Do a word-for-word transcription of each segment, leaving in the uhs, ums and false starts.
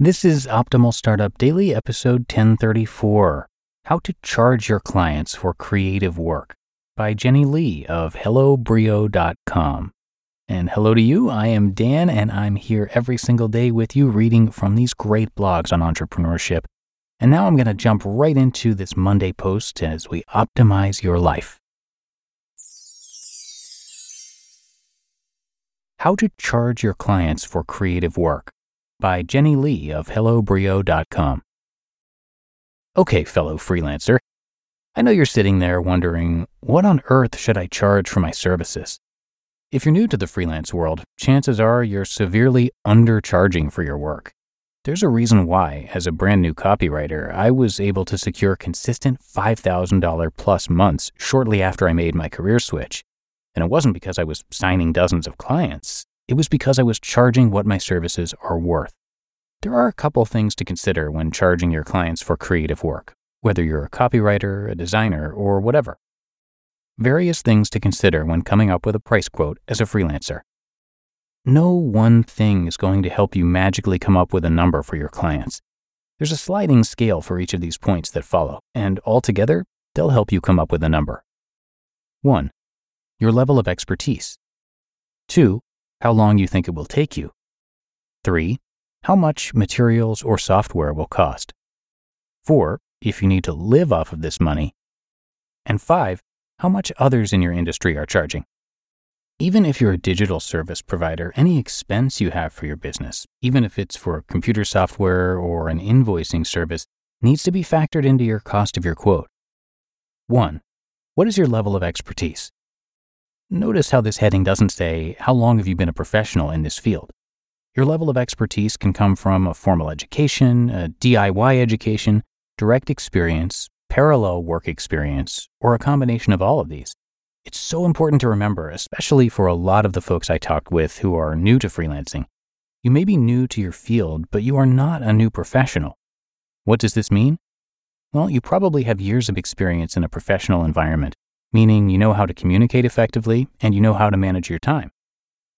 This is Optimal Startup Daily, episode ten thirty-four, How to Charge Your Clients for Creative Work, by Jenny Lee of hello brio dot com. And hello to you, I am Dan, and I'm here every single day with you reading from these great blogs on entrepreneurship. And now I'm going to jump right into this Monday post as we optimize your life. How to Charge Your Clients for Creative Work, by Jenny Lee of hello brio dot com. Okay, fellow freelancer, I know you're sitting there wondering, what on earth should I charge for my services? If you're new to the freelance world, chances are you're severely undercharging for your work. There's a reason why, as a brand new copywriter, I was able to secure consistent five thousand dollars plus months shortly after I made my career switch. And it wasn't because I was signing dozens of clients. It was because I was charging what my services are worth. There are a couple things to consider when charging your clients for creative work, whether you're a copywriter, a designer, or whatever. Various things to consider when coming up with a price quote as a freelancer. No one thing is going to help you magically come up with a number for your clients. There's a sliding scale for each of these points that follow, and altogether, they'll help you come up with a number. one. Your level of expertise. two. How long you think it will take you. three. How much materials or software will cost. four. If you need to live off of this money. And five. How much others in your industry are charging. Even if you're a digital service provider, any expense you have for your business, even if it's for computer software or an invoicing service, needs to be factored into your cost of your quote. one. What is your level of expertise? Notice how this heading doesn't say, how long have you been a professional in this field? Your level of expertise can come from a formal education, a D I Y education, direct experience, parallel work experience, or a combination of all of these. It's so important to remember, especially for a lot of the folks I talked with who are new to freelancing. You may be new to your field, but you are not a new professional. What does this mean? Well, you probably have years of experience in a professional environment, meaning you know how to communicate effectively and you know how to manage your time.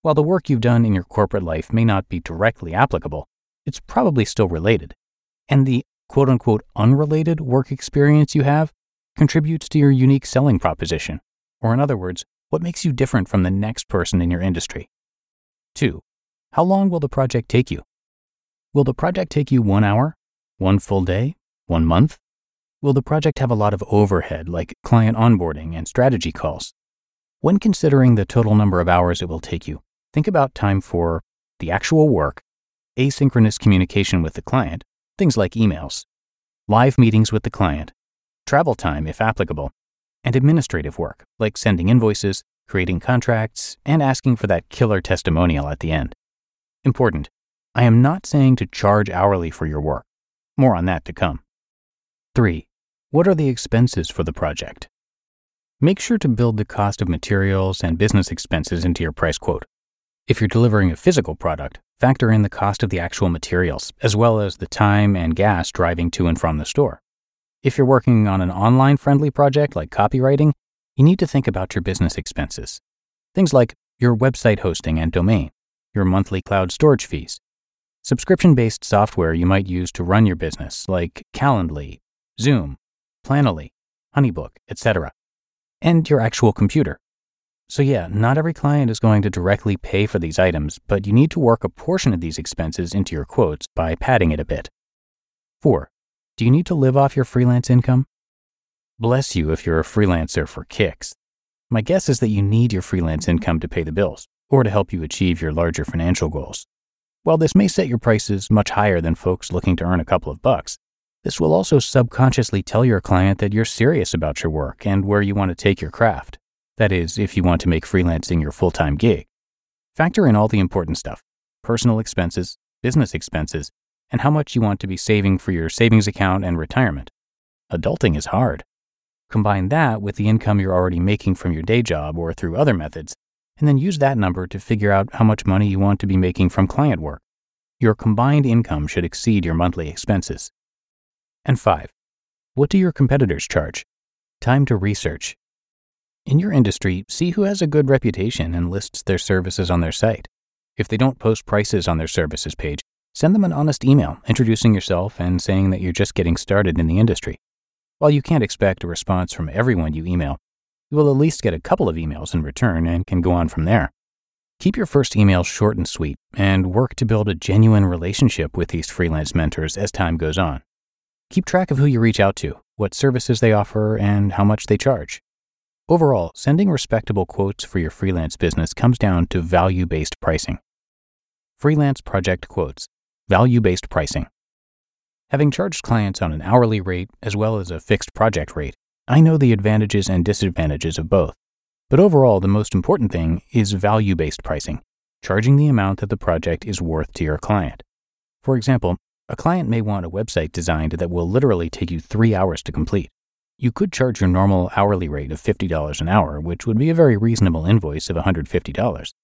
While the work you've done in your corporate life may not be directly applicable, it's probably still related. And the quote-unquote unrelated work experience you have contributes to your unique selling proposition, or in other words, what makes you different from the next person in your industry. two. How long will the project take you? Will the project take you one hour, one full day, one month? Will the project have a lot of overhead, like client onboarding and strategy calls? When considering the total number of hours it will take you, think about time for the actual work, asynchronous communication with the client, things like emails, live meetings with the client, travel time if applicable, and administrative work, like sending invoices, creating contracts, and asking for that killer testimonial at the end. Important, I am not saying to charge hourly for your work. More on that to come. three. What are the expenses for the project? Make sure to build the cost of materials and business expenses into your price quote. If you're delivering a physical product, factor in the cost of the actual materials, as well as the time and gas driving to and from the store. If you're working on an online-friendly project like copywriting, you need to think about your business expenses. Things like your website hosting and domain, your monthly cloud storage fees, subscription-based software you might use to run your business like Calendly, Zoom, Planoly, HoneyBook, et cetera, and your actual computer. So yeah, not every client is going to directly pay for these items, but you need to work a portion of these expenses into your quotes by padding it a bit. four. Do you need to live off your freelance income? Bless you if you're a freelancer for kicks. My guess is that you need your freelance income to pay the bills or to help you achieve your larger financial goals. While this may set your prices much higher than folks looking to earn a couple of bucks, this will also subconsciously tell your client that you're serious about your work and where you want to take your craft. That is, if you want to make freelancing your full-time gig. Factor in all the important stuff: personal expenses, business expenses, and how much you want to be saving for your savings account and retirement. Adulting is hard. Combine that with the income you're already making from your day job or through other methods, and then use that number to figure out how much money you want to be making from client work. Your combined income should exceed your monthly expenses. And five, what do your competitors charge? Time to research. In your industry, see who has a good reputation and lists their services on their site. If they don't post prices on their services page, send them an honest email introducing yourself and saying that you're just getting started in the industry. While you can't expect a response from everyone you email, you will at least get a couple of emails in return and can go on from there. Keep your first email short and sweet and work to build a genuine relationship with these freelance mentors as time goes on. Keep track of who you reach out to, what services they offer, and how much they charge. Overall, sending respectable quotes for your freelance business comes down to value-based pricing. Freelance project quotes, value-based pricing. Having charged clients on an hourly rate as well as a fixed project rate, I know the advantages and disadvantages of both. But overall, the most important thing is value-based pricing, charging the amount that the project is worth to your client. For example, a client may want a website designed that will literally take you three hours to complete. You could charge your normal hourly rate of fifty dollars an hour, which would be a very reasonable invoice of one hundred fifty dollars.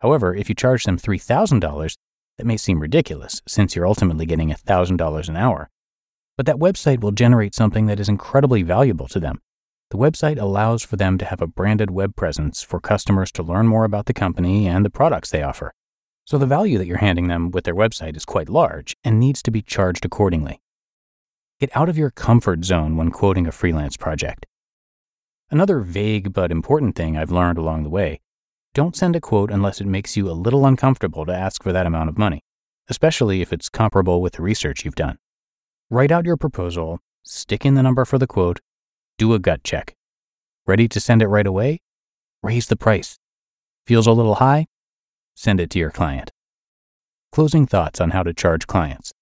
However, if you charge them three thousand dollars, that may seem ridiculous since you're ultimately getting one thousand dollars an hour. But that website will generate something that is incredibly valuable to them. The website allows for them to have a branded web presence for customers to learn more about the company and the products they offer. So the value that you're handing them with their website is quite large and needs to be charged accordingly. Get out of your comfort zone when quoting a freelance project. Another vague but important thing I've learned along the way: don't send a quote unless it makes you a little uncomfortable to ask for that amount of money, especially if it's comparable with the research you've done. Write out your proposal, stick in the number for the quote, do a gut check. Ready to send it right away? Raise the price. Feels a little high? Send it to your client. Closing thoughts on how to charge clients.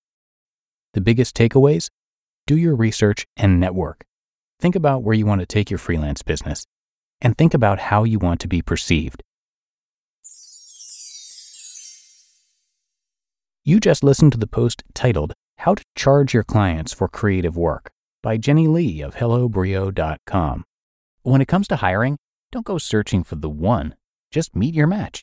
The biggest takeaways? Do your research and network. Think about where you want to take your freelance business, and think about how you want to be perceived. You just listened to the post titled "How to Charge Your Clients for Creative Work" by Jenny Lee of hello brio dot com. When it comes to hiring, don't go searching for the one. Just meet your match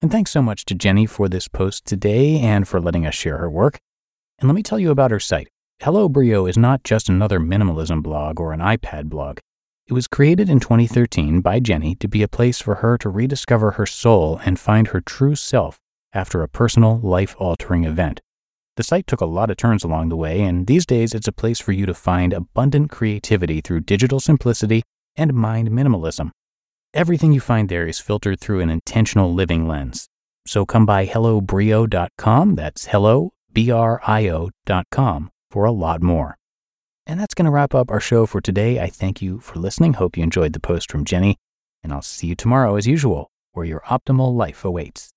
And thanks so much to Jenny for this post today and for letting us share her work. And let me tell you about her site. Hello Brio is not just another minimalism blog or an iPad blog. It was created in twenty thirteen by Jenny to be a place for her to rediscover her soul and find her true self after a personal, life-altering event. The site took a lot of turns along the way, and these days it's a place for you to find abundant creativity through digital simplicity and mind minimalism. Everything you find there is filtered through an intentional living lens. So come by hello brio dot com, that's hello, B R I O dot com, for a lot more. And that's going to wrap up our show for today. I thank you for listening. Hope you enjoyed the post from Jenny, and I'll see you tomorrow as usual, where your optimal life awaits.